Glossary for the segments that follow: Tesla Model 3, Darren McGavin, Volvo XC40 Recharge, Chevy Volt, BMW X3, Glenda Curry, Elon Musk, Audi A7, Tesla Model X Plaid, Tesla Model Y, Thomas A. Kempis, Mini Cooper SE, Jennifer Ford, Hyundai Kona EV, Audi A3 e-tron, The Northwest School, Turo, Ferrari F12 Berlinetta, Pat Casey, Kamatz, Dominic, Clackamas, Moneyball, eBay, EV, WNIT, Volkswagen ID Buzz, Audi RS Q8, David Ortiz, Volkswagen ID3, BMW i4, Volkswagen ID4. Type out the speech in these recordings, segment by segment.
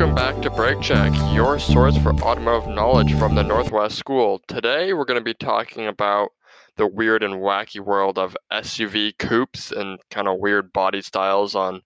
Welcome back to BrakeCheck, your source for automotive knowledge from the Northwest School. Today we're going to be talking about the weird and wacky world of SUV coupes and kind of weird body styles on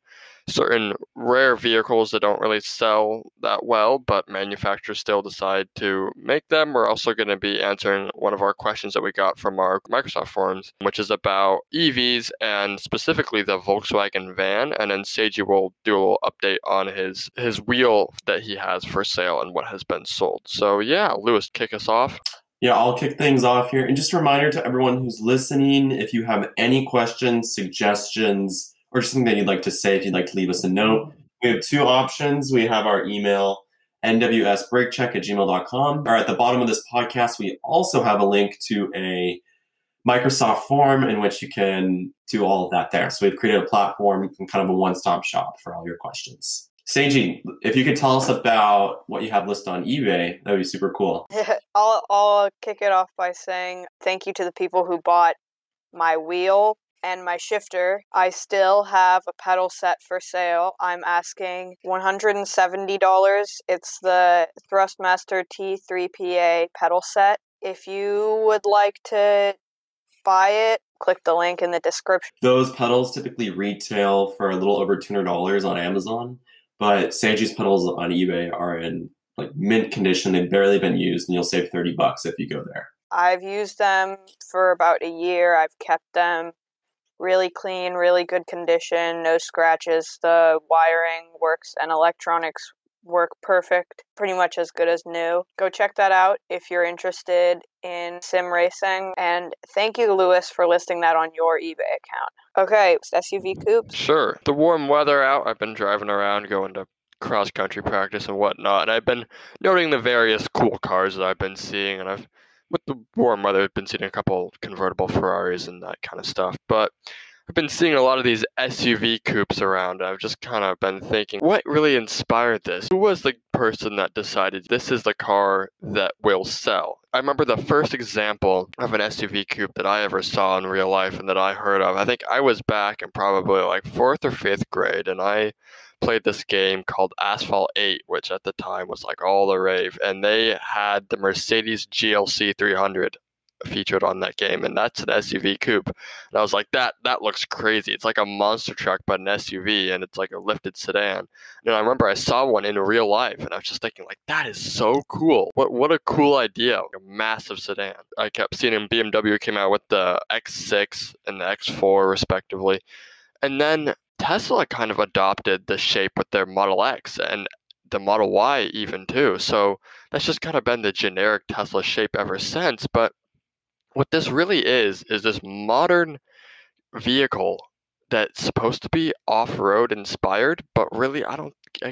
certain rare vehicles that don't really sell that well, but manufacturers still decide to make them. We're also going to be answering one of our questions that we got from our Microsoft forums, which is about EVs and specifically the Volkswagen van. And then Seiji will do a little update on his wheel that he has for sale and what has been sold. So yeah, Lewis, kick us off. Yeah, I'll kick things off here. And just a reminder to everyone who's listening, if you have any questions, suggestions, or just something that you'd like to say, if you'd like to leave us a note, we have two options. We have our email, nwsbrakecheck@gmail.com, or at the bottom of this podcast, we also have a link to a Microsoft form in which you can do all of that there. So we've created a platform and kind of a one-stop shop for all your questions. Seiji, if you could tell us about what you have listed on eBay, that would be super cool. I'll kick it off by saying thank you to the people who bought my wheel and my shifter. I still have a pedal set for sale. I'm asking $170. It's the Thrustmaster T3PA pedal set. If you would like to buy it, click the link in the description. Those pedals typically retail for a little over $200 on Amazon, but Seiji's pedals on eBay are in like mint condition. They've barely been used, and you'll save $30 if you go there. I've used them for about a year. I've kept them really clean, really good condition, no scratches. The wiring works and electronics work perfect, pretty much as good as new. Go check that out if you're interested in sim racing. And thank you, Lewis, for listing that on your eBay account. Okay, SUV coupes. Sure. The warm weather out, I've been driving around, going to cross-country practice and whatnot. And I've been noting the various cool cars that I've been seeing, and I've with the warm weather, I've been seeing a couple convertible Ferraris and that kind of stuff. But I've been seeing a lot of these SUV coupes around. I've just kind of been thinking, what really inspired this? Who was the person that decided this is the car that will sell? I remember the first example of an SUV coupe that I ever saw in real life and that I heard of. I think I was back in probably like 4th or 5th grade, and I played this game called Asphalt 8, which at the time was like all the rave. And they had the Mercedes GLC 300 featured on that game, and that's an SUV coupe. And I was like, that looks crazy. It's like a monster truck, but an SUV, and it's like a lifted sedan. And I remember I saw one in real life, and I was just thinking, like, that is so cool. What a cool idea, like a massive sedan. I kept seeing them. BMW came out with the X6 and the X4, respectively. And then Tesla kind of adopted the shape with their Model X and the Model Y even too. So that's just kind of been the generic Tesla shape ever since. But what this really is this modern vehicle that's supposed to be off-road inspired, but really I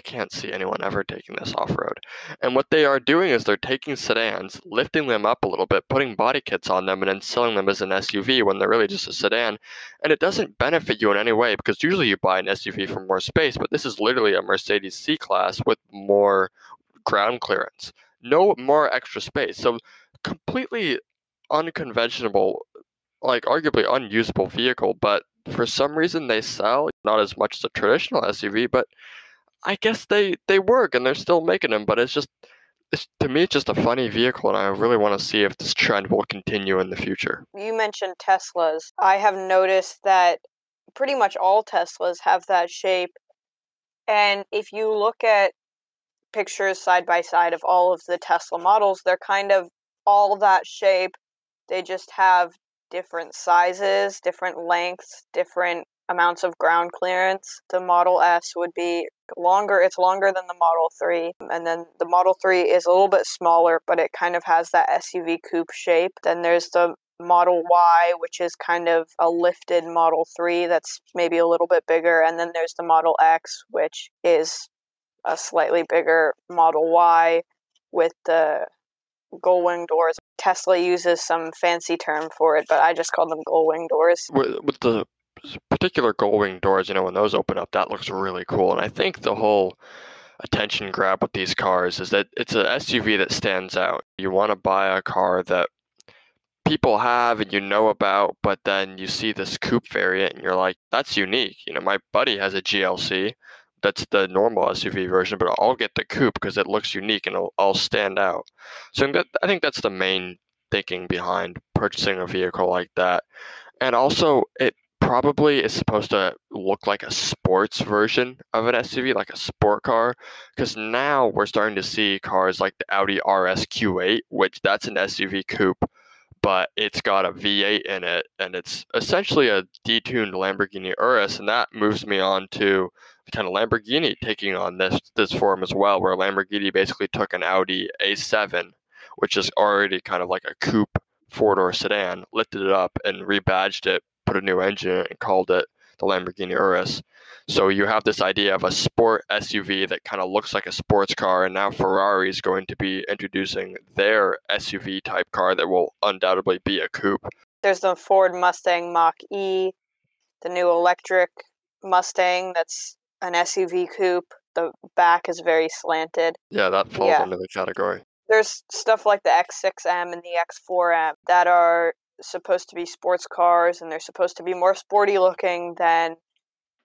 can't see anyone ever taking this off-road. And what they are doing is they're taking sedans, lifting them up a little bit, putting body kits on them, and then selling them as an SUV when they're really just a sedan. And it doesn't benefit you in any way, because usually you buy an SUV for more space, but this is literally a Mercedes C-Class with more ground clearance. No more extra space. So completely unconventional, like arguably unusable vehicle, but for some reason they sell, not as much as a traditional SUV, but I guess they work and they're still making them. But it's to me, it's just a funny vehicle, and I really want to see if this trend will continue in the future. You mentioned Teslas. I have noticed that pretty much all Teslas have that shape. And if you look at pictures side by side of all of the Tesla models, they're kind of all that shape. They just have different sizes, different lengths, different amounts of ground clearance. The Model S would be longer. It's longer than the Model 3. And then the Model 3 is a little bit smaller, but it kind of has that SUV coupe shape. Then there's the Model Y, which is kind of a lifted Model 3 that's maybe a little bit bigger. And then there's the Model X, which is a slightly bigger Model Y with the gull wing doors. Tesla uses some fancy term for it, but I just call them gull wing doors. With the particular gull wing doors, you know, when those open up, that looks really cool. And I think the whole attention grab with these cars is that it's an SUV that stands out. You want to buy a car that people have and you know about, but then you see this coupe variant and you're like, that's unique. You know, my buddy has a GLC, That's the normal SUV version, but I'll get the coupe because it looks unique and I'll stand out. So I think that's the main thinking behind purchasing a vehicle like that. And also, it probably is supposed to look like a sports version of an SUV, like a sport car, because now we're starting to see cars like the Audi RS Q8, which that's an SUV coupe, but it's got a V8 in it, and it's essentially a detuned Lamborghini Urus, and that moves me on to kind of Lamborghini taking on this form as well, where Lamborghini basically took an Audi A7, which is already kind of like a coupe four-door sedan, lifted it up and rebadged it, put a new engine in it, and called it the Lamborghini Urus. So you have this idea of a sport SUV that kind of looks like a sports car, and now Ferrari is going to be introducing their SUV type car that will undoubtedly be a coupe. There's the Ford Mustang Mach-E, the new electric Mustang that's an SUV coupe. The back is very slanted. Yeah, that falls under the category. There's stuff like the X6M and the X4M that are supposed to be sports cars, and they're supposed to be more sporty looking than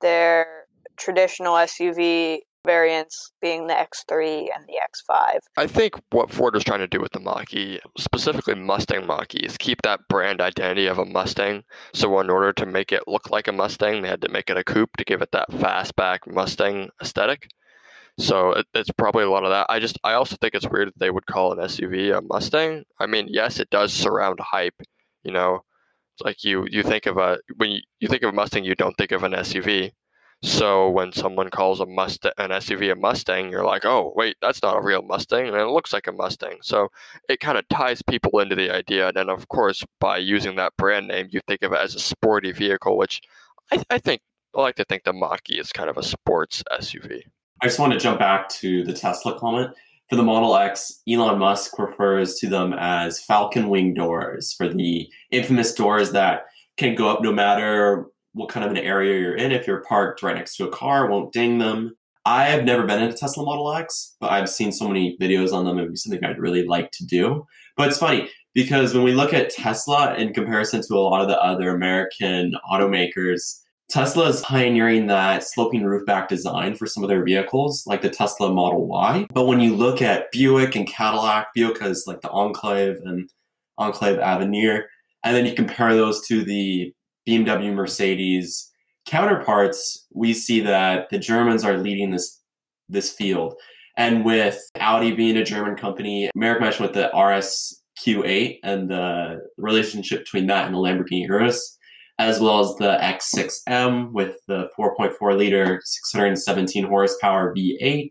their traditional SUV variants, being the X3 and the X5. I think what Ford is trying to do with the Mach-E, specifically Mustang Mach-E, is keep that brand identity of a Mustang. So in order to make it look like a Mustang, they had to make it a coupe to give it that fastback Mustang aesthetic. So it's probably a lot of that. I also think it's weird that they would call an SUV a Mustang. I mean, yes, it does surround hype. You know, it's like you think of when you think of a Mustang, you don't think of an SUV. So when someone calls an SUV a Mustang, you're like, oh, wait, that's not a real Mustang. And it looks like a Mustang. So it kind of ties people into the idea. And then, of course, by using that brand name, you think of it as a sporty vehicle, which I like to think the Mach-E is kind of a sports SUV. I just want to jump back to the Tesla comment. For the Model X, Elon Musk refers to them as falcon wing doors, for the infamous doors that can go up no matter what kind of an area you're in. If you're parked right next to a car, won't ding them. I have never been in a Tesla Model X, but I've seen so many videos on them. It would be something I'd really like to do. But it's funny because when we look at Tesla in comparison to a lot of the other American automakers, Tesla is pioneering that sloping roof-back design for some of their vehicles, like the Tesla Model Y. But when you look at Buick and Cadillac, Buick has like the Enclave and Enclave Avenir, and then you compare those to the BMW Mercedes counterparts, we see that the Germans are leading this field. And with Audi being a German company, Merrick mentioned with the RS Q8 and the relationship between that and the Lamborghini Urus, as well as the X6M with the 4.4-liter, 617-horsepower V8.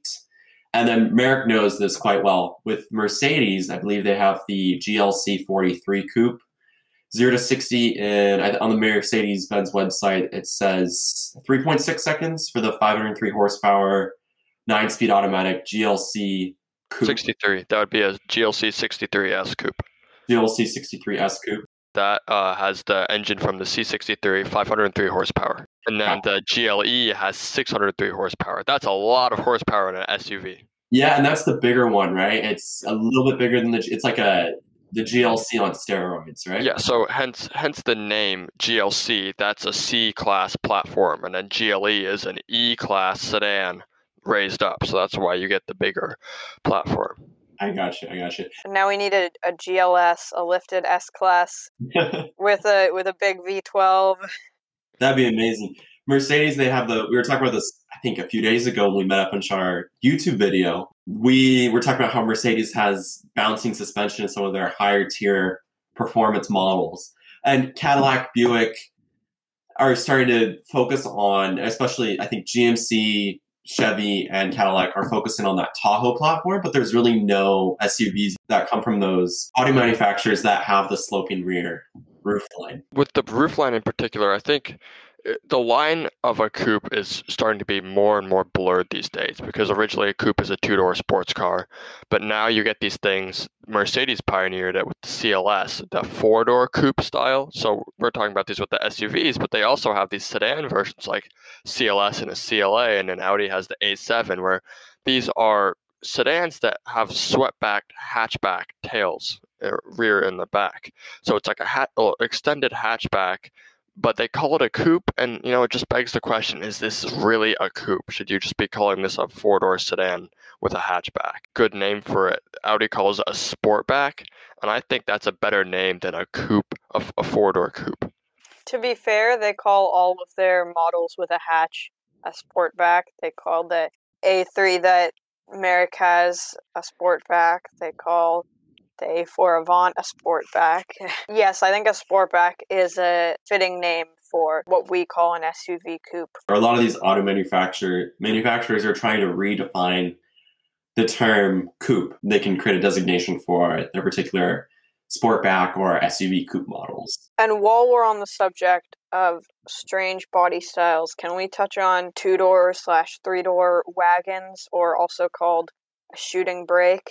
And then Merrick knows this quite well. With Mercedes, I believe they have the GLC 43 Coupe, 0 to 60. And on the Mercedes-Benz website, it says 3.6 seconds for the 503-horsepower, 9-speed automatic GLC Coupe. 63. That would be a GLC 63 S Coupe. GLC 63 S Coupe. That has the engine from the C63, 503 horsepower. And then the GLE has 603 horsepower. That's a lot of horsepower in an SUV. Yeah, and that's the bigger one, right? It's a little bit bigger than the GLC on steroids, right? Yeah, so hence the name GLC. That's a C-class platform. And then GLE is an E-class sedan raised up. So that's why you get the bigger platform. I got you. Now we need a GLS, a lifted S-Class with a big V12. That'd be amazing. Mercedes, they have we were talking about this, I think a few days ago when we met up and shot our YouTube video. We were talking about how Mercedes has bouncing suspension in some of their higher tier performance models. And Cadillac, Buick are starting to focus on, especially I think GMC, Chevy and Cadillac are focusing on that Tahoe platform, but there's really no SUVs that come from those auto manufacturers that have the sloping rear roofline. With the roofline in particular, I think the line of a coupe is starting to be more and more blurred these days, because originally a coupe is a two-door sports car, but now you get these things. Mercedes pioneered it with the CLS, the four-door coupe style. So we're talking about these with the SUVs, but they also have these sedan versions like CLS and a CLA, and then Audi has the A7, where these are sedans that have swept-back hatchback tails, rear in the back. So it's like an extended hatchback but they call it a coupe, and you know, it just begs the question, is this really a coupe? Should you just be calling this a four-door sedan with a hatchback? Good name for it. Audi calls it a sportback, and I think that's a better name than a coupe, a four-door coupe. To be fair, they call all of their models with a hatch a sportback. They call the A3 that Merrick has a sportback. They call the A4 Avant a sportback. Yes, I think a sportback is a fitting name for what we call an SUV coupe. A lot of these auto manufacturers are trying to redefine the term coupe. They can create a designation for their particular sportback or SUV coupe models. And while we're on the subject of strange body styles, can we touch on two-door/three-door wagons, or also called a shooting brake?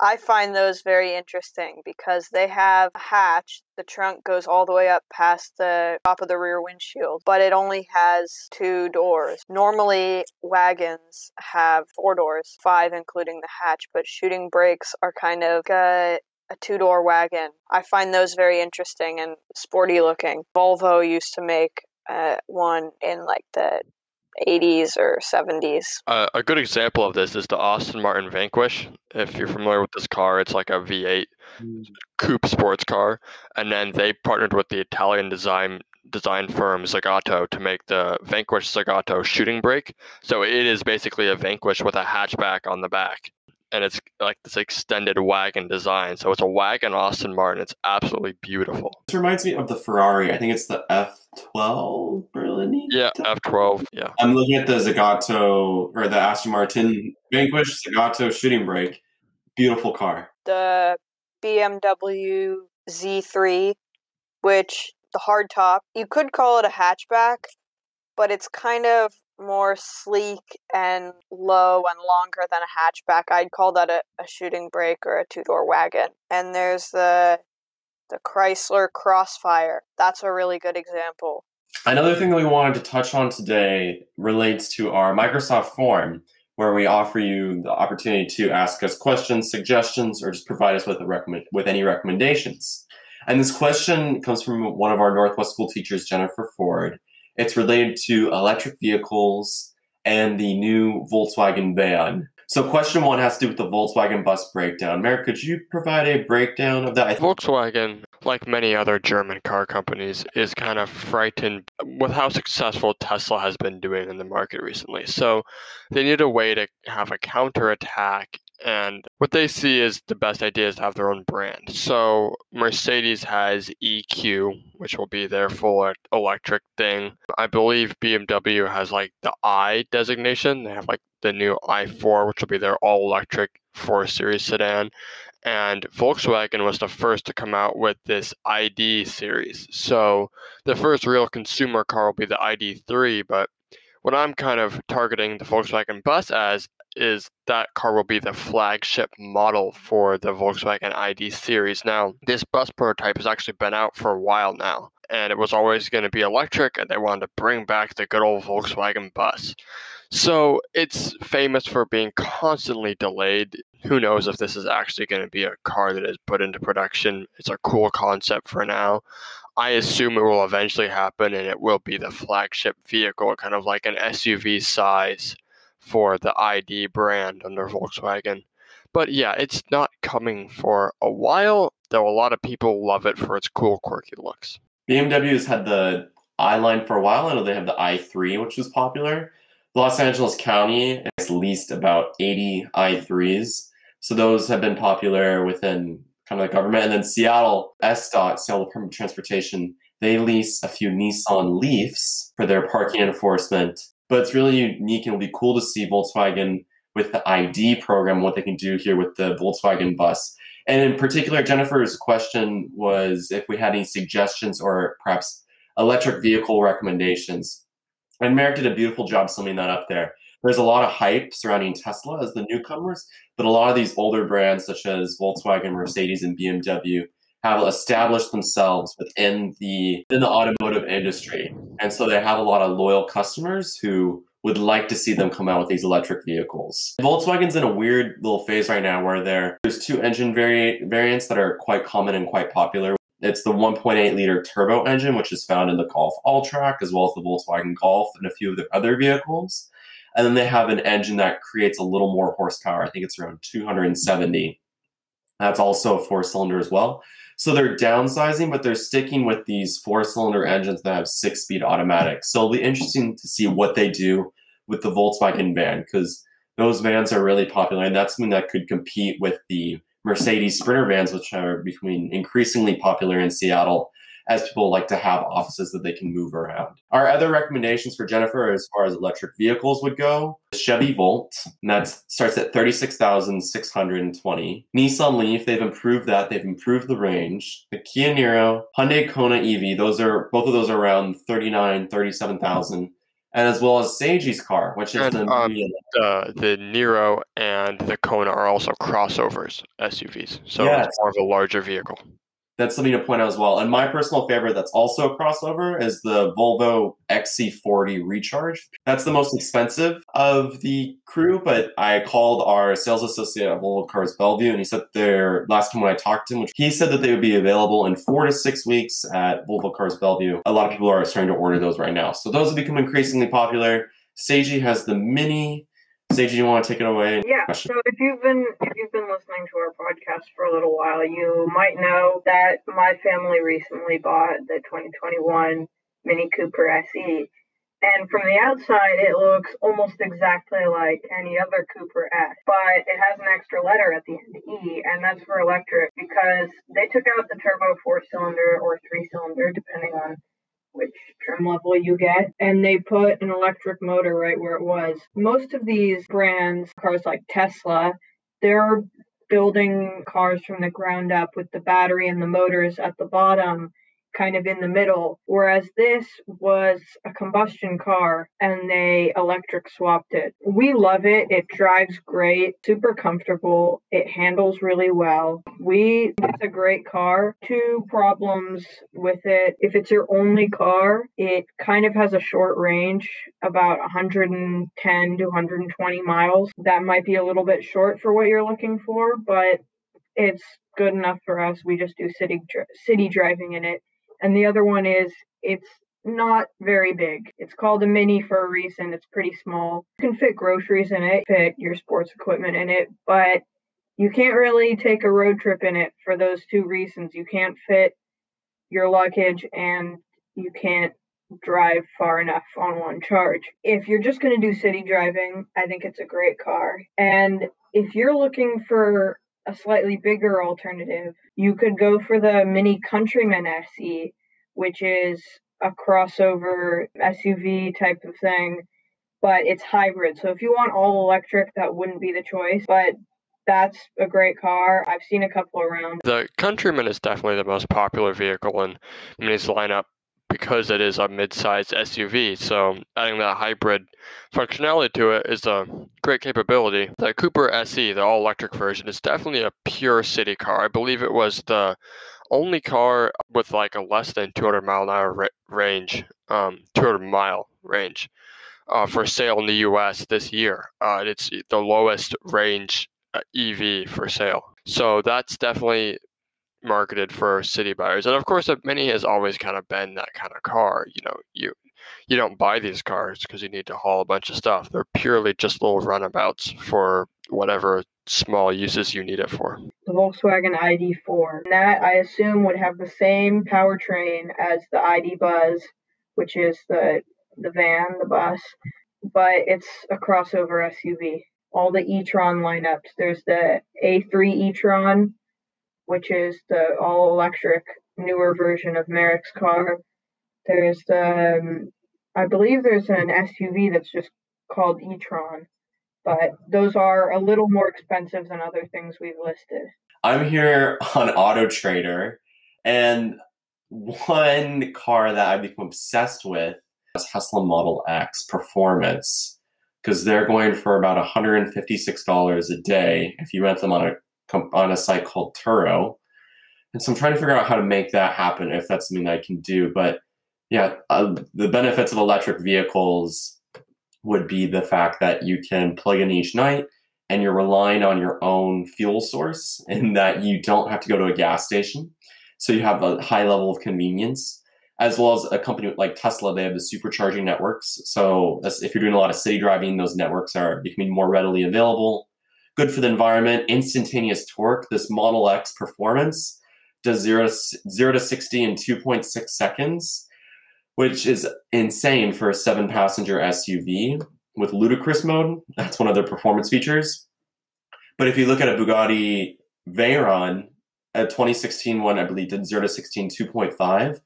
I find those very interesting because they have a hatch. The trunk goes all the way up past the top of the rear windshield, but it only has two doors. Normally, wagons have four doors, five including the hatch, but shooting brakes are kind of a two-door wagon. I find those very interesting and sporty looking. Volvo used to make one in like the 80s or 70s. A good example of this is the Aston Martin Vanquish. If you're familiar with this car, it's like a V8 coupe sports car. And then they partnered with the Italian design firm Zagato to make the Vanquish Zagato shooting brake. So it is basically a Vanquish with a hatchback on the back. And it's like this extended wagon design. So it's a wagon Aston Martin. It's absolutely beautiful. This reminds me of the Ferrari. I think it's the F12 Berlinetta. Yeah, F12. Yeah. I'm looking at the Zagato, or the Aston Martin Vanquish Zagato shooting brake. Beautiful car. The BMW Z3, which the hardtop, you could call it a hatchback, but it's kind of more sleek and low and longer than a hatchback. I'd call that a shooting brake or a two-door wagon. And there's the Chrysler Crossfire. That's a really good example. Another thing that we wanted to touch on today relates to our Microsoft form, where we offer you the opportunity to ask us questions, suggestions, or just provide us with any recommendations. And this question comes from one of our Northwest School teachers, Jennifer Ford. It's related to electric vehicles and the new Volkswagen van. So question one has to do with the Volkswagen bus breakdown. Merrick, could you provide a breakdown of that? Volkswagen, like many other German car companies, is kind of frightened with how successful Tesla has been doing in the market recently. So they need a way to have a counterattack. And what they see is the best idea is to have their own brand. So Mercedes has EQ, which will be their full electric thing. I believe BMW has like the I designation. They have like the new i4, which will be their all-electric 4 Series sedan. And Volkswagen was the first to come out with this ID series. So the first real consumer car will be the ID3. But what I'm kind of targeting the Volkswagen bus as is that car will be the flagship model for the Volkswagen ID series. Now, this bus prototype has actually been out for a while now, and it was always going to be electric, and they wanted to bring back the good old Volkswagen bus. So it's famous for being constantly delayed. Who knows if this is actually going to be a car that is put into production. It's a cool concept for now. I assume it will eventually happen, and it will be the flagship vehicle, kind of like an SUV size for the ID brand under Volkswagen. But yeah, it's not coming for a while, though a lot of people love it for its cool, quirky looks. BMW's had the i-Line for a while. I know they have the i3, which was popular. Los Angeles County has leased about 80 i3s. So those have been popular within kind of the government. And then Seattle, SDOT, Seattle Department of Transportation, they lease a few Nissan Leafs for their parking enforcement. But it's really unique, and it'll be cool to see Volkswagen with the ID program, what they can do here with the Volkswagen bus. And in particular, Jennifer's question was if we had any suggestions or perhaps electric vehicle recommendations. And Merrick did a beautiful job summing that up there. There's a lot of hype surrounding Tesla as the newcomers, but a lot of these older brands such as Volkswagen, Mercedes, and BMW have established themselves within the automotive industry. And so they have a lot of loyal customers who would like to see them come out with these electric vehicles. Volkswagen's in a weird little phase right now where there's two engine variants that are quite common and quite popular. It's the 1.8 liter turbo engine, which is found in the Golf Alltrack, as well as the Volkswagen Golf and a few of their other vehicles. And then they have an engine that creates a little more horsepower. I think it's around 270. That's also a four-cylinder as well. So they're downsizing, but they're sticking with these four-cylinder engines that have six-speed automatics. So it'll be interesting to see what they do with the Volkswagen van, because those vans are really popular, and that's something that could compete with the Mercedes Sprinter vans, which are becoming increasingly popular in Seattle as people like to have offices that they can move around. Our other recommendations for Jennifer as far as electric vehicles would go, Chevy Volt, and that starts at $36,620. Nissan Leaf, they've improved that. They've improved the range. The Kia Niro, Hyundai Kona EV, both of those are around $39,000, $37,000. And as well as Seiji's car, which is the Niro and the Kona are also crossovers, SUVs. So yes, it's more of a larger vehicle. That's something to point out as well. And my personal favorite that's also a crossover is the Volvo XC40 Recharge. That's the most expensive of the crew, but I called our sales associate at Volvo Cars Bellevue, and he said last time when I talked to him, he said that they would be available in 4 to 6 weeks at Volvo Cars Bellevue. A lot of people are starting to order those right now. So those have become increasingly popular. Seiji has the Mini. Sage, do you want to take it away? Yeah. So if you've been listening to our podcast for a little while, you might know that my family recently bought the 2021 Mini Cooper SE. And from the outside, it looks almost exactly like any other Cooper S, but it has an extra letter at the end, E, and that's for electric, because they took out the turbo four-cylinder or three-cylinder, depending on which trim level you get, and they put an electric motor right where it was. Most of these brands, cars like Tesla, they're building cars from the ground up with the battery and the motors at the bottom, kind of in the middle, whereas this was a combustion car and they electric swapped it. We love it. It drives great, super comfortable. It handles really well. It's a great car. Two problems with it. If it's your only car, it kind of has a short range, about 110 to 120 miles. That might be a little bit short for what you're looking for, but it's good enough for us. We just do city driving in it. And the other one is it's not very big. It's called a Mini for a reason. It's pretty small. You can fit groceries in it, fit your sports equipment in it, but you can't really take a road trip in it for those two reasons. You can't fit your luggage and you can't drive far enough on one charge. If you're just going to do city driving, I think it's a great car. And if you're looking for a slightly bigger alternative, you could go for the Mini Countryman SE, which is a crossover SUV type of thing, but it's hybrid. So if you want all electric, that wouldn't be the choice, but that's a great car. I've seen a couple around. The Countryman is definitely the most popular vehicle in Mini's lineup because it is a mid-sized SUV. So adding that hybrid functionality to it is a great capability. The Cooper SE, the all-electric version, is definitely a pure city car. I believe it was the only car with like a less than 200 mile an hour range, 200 mile range for sale in the U.S. this year. It's the lowest range EV for sale. So that's definitely marketed for city buyers. And of course, the Mini has always kind of been that kind of car. You know, you don't buy these cars because you need to haul a bunch of stuff. They're purely just little runabouts for whatever small uses you need it for. The Volkswagen ID4, that I assume would have the same powertrain as the ID Buzz, which is the van, the bus, but it's a crossover SUV. All the e-tron lineups, there's the A3 e-tron, which is the all-electric, newer version of Merrick's car. There's the, I believe there's an SUV that's just called e-tron, but those are a little more expensive than other things we've listed. I'm here on Auto Trader, and one car that I've become obsessed with is Tesla Model X Performance, because they're going for about $156 a day if you rent them on a site called Turo. And so I'm trying to figure out how to make that happen, if that's something that I can do. But yeah, the benefits of electric vehicles would be the fact that you can plug in each night and you're relying on your own fuel source, and that you don't have to go to a gas station. So you have a high level of convenience, as well as a company like Tesla, they have the supercharging networks. So if you're doing a lot of city driving, those networks are becoming more readily available. Good for the environment, instantaneous torque. This Model X Performance does 0 to 60 in 2.6 seconds, which is insane for a 7-passenger SUV with ludicrous mode. That's one of their performance features. But if you look at a Bugatti Veyron, a 2016 one, I believe, did 0 to 16 2.5.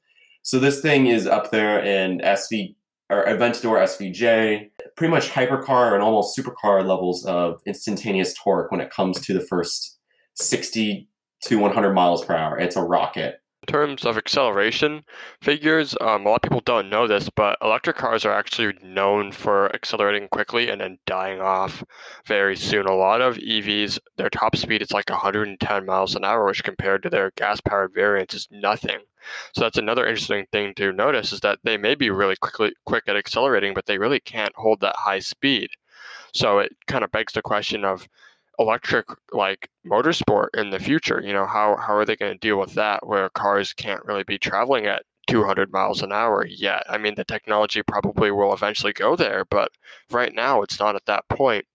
So this thing is up there in SV or Aventador SVJ, pretty much hypercar and almost supercar levels of instantaneous torque when it comes to the first 60 to 100 miles per hour. It's a rocket. In terms of acceleration figures, a lot of people don't know this, but electric cars are actually known for accelerating quickly and then dying off very soon. A lot of EVs, their top speed is like 110 miles an hour, which compared to their gas-powered variants is nothing. So that's another interesting thing to notice, is that they may be really quick at accelerating, but they really can't hold that high speed. So it kind of begs the question of electric, like motorsport in the future, you know, how are they going to deal with that, where cars can't really be traveling at 200 miles an hour yet? I mean, the technology probably will eventually go there, but right now it's not at that point.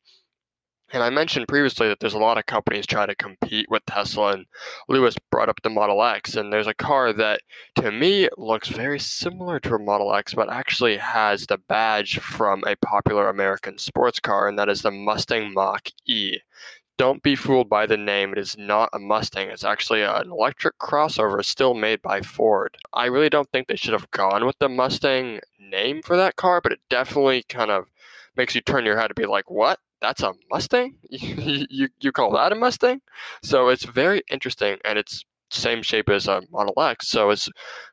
And I mentioned previously that there's a lot of companies trying to compete with Tesla, and Lewis brought up the Model X, and there's a car that to me looks very similar to a Model X, but actually has the badge from a popular American sports car, and that is the Mustang Mach-E. Don't be fooled by the name. It is not a Mustang. It's actually an electric crossover still made by Ford. I really don't think they should have gone with the Mustang name for that car, but it definitely kind of makes you turn your head to be like, what? That's a Mustang? You call that a Mustang? So it's very interesting, and it's same shape as a Model X, so it's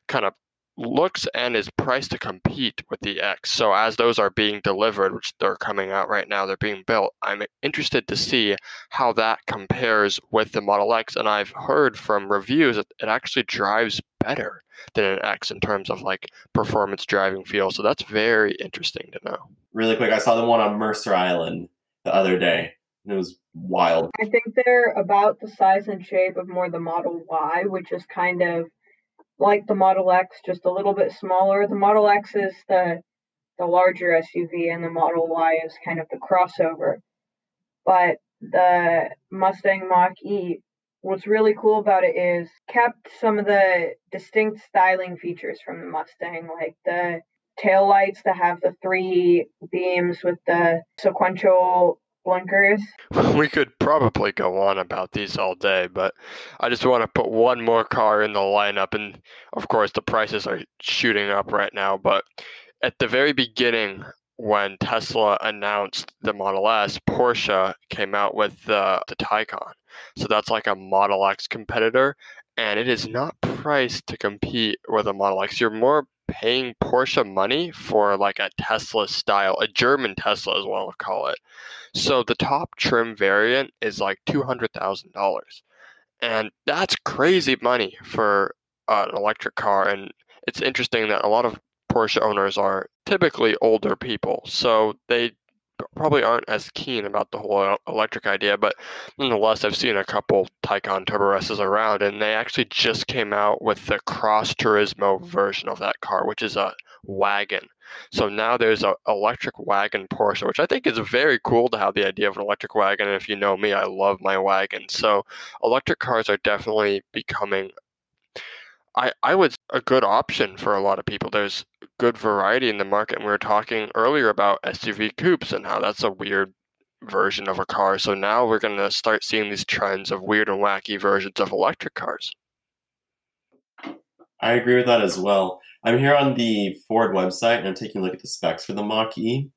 kind of looks and is priced to compete with the X. So as those are being delivered, which they're coming out right now, they're being built, I'm interested to see how that compares with the Model X, and I've heard from reviews that it actually drives better than an X in terms of like performance driving feel. So that's very interesting to know. Really quick, I saw the one on Mercer Island the other day. It was wild. I think they're about the size and shape of more the Model Y, which is kind of like the Model X, just a little bit smaller. The Model X is the larger SUV, and the Model Y is kind of the crossover. But the Mustang Mach-E, what's really cool about it is kept some of the distinct styling features from the Mustang, like the taillights that have the three beams with the sequential blinkers. We could probably go on about these all day, but I just want to put one more car in the lineup. And of course, the prices are shooting up right now. But at the very beginning, when Tesla announced the Model S, Porsche came out with the Taycan. So that's like a Model X competitor. And it is not priced to compete with a Model X. You're more paying Porsche money for like a Tesla style, a German Tesla is what I'll call it. So the top trim variant is like $200,000. And that's crazy money for an electric car. And it's interesting that a lot of Porsche owners are typically older people. So they probably aren't as keen about the whole electric idea, but nonetheless, I've seen a couple Taycan Turbo S's around, and they actually just came out with the Cross Turismo version of that car, which is a wagon. So now there's an electric wagon Porsche, which I think is very cool to have the idea of an electric wagon. And if you know me, I love my wagon. So electric cars are definitely becoming, I would say, a good option for a lot of people. There's good variety in the market. And we were talking earlier about SUV coupes and how that's a weird version of a car. So now we're going to start seeing these trends of weird and wacky versions of electric cars. I agree with that as well. I'm here on the Ford website, and I'm taking a look at the specs for the Mach-E.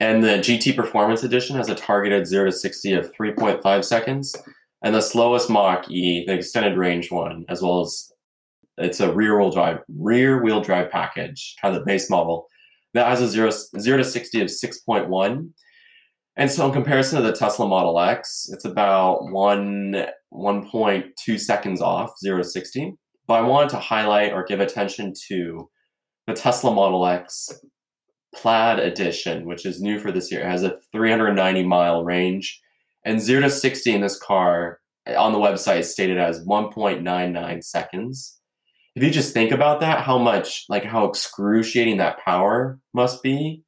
And the GT Performance Edition has a targeted 0 to 60 of 3.5 seconds. And the slowest Mach-E, the extended range one, as well as it's a rear-wheel drive package, kind of the base model. That has a 0 to 60 of 6.1. And so in comparison to the Tesla Model X, it's about 1.2 seconds off, 0 to 60. But I wanted to highlight or give attention to the Tesla Model X Plaid Edition, which is new for this year. It has a 390-mile range. And 0 to 60 in this car on the website is stated as 1.99 seconds. If you just think about that, how much, like how excruciating that power must be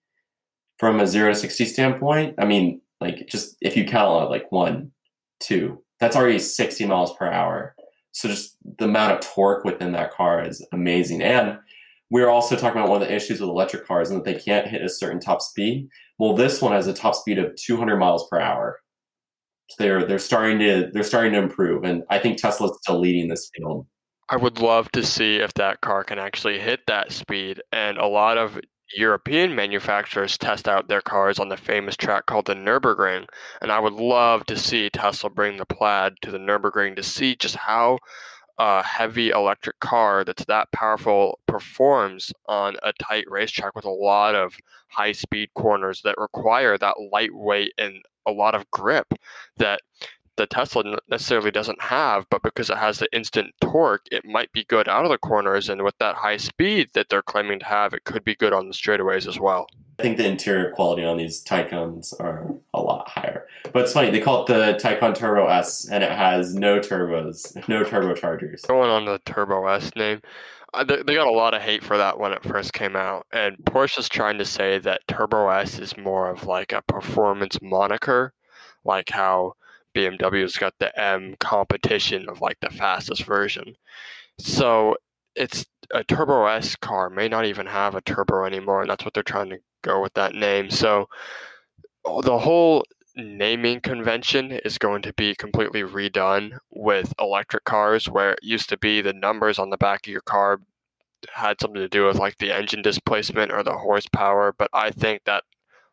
from a 0 to 60 standpoint. I mean, like just if you count on like 1, 2, that's already 60 miles per hour. So just the amount of torque within that car is amazing. And we're also talking about one of the issues with electric cars and that they can't hit a certain top speed. Well, this one has a top speed of 200 miles per hour. So they're starting to improve, and I think Tesla's still leading this field. I would love to see if that car can actually hit that speed. And a lot of European manufacturers test out their cars on the famous track called the Nürburgring. And I would love to see Tesla bring the Plaid to the Nürburgring to see just how a heavy electric car that's that powerful performs on a tight racetrack with a lot of high-speed corners that require that lightweight and a lot of grip that the Tesla necessarily doesn't have, but because it has the instant torque, it might be good out of the corners. And with that high speed that they're claiming to have, it could be good on the straightaways as well. I think the interior quality on these Taycans are a lot higher. But it's funny, they call it the Taycan Turbo S, and it has no turbos, no turbochargers. Going on the Turbo S name, they got a lot of hate for that when it first came out. And Porsche's trying to say that Turbo S is more of like a performance moniker, like how BMW's got the M competition of like the fastest version. So it's a Turbo S car may not even have a turbo anymore, and that's what they're trying to go with that name. So the whole naming convention is going to be completely redone with electric cars, where it used to be the numbers on the back of your car had something to do with like the engine displacement or the horsepower. But I think that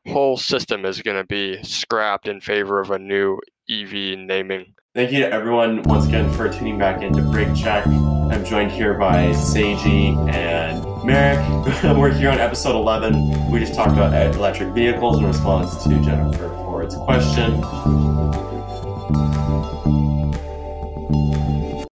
whole system is going to be scrapped in favor of a new EV naming. Thank you to everyone once again for tuning back into BrakeCheck. I'm joined here by Seiji and Merrick. We're here on episode 11. We just talked about electric vehicles in response to Jennifer Ford's question.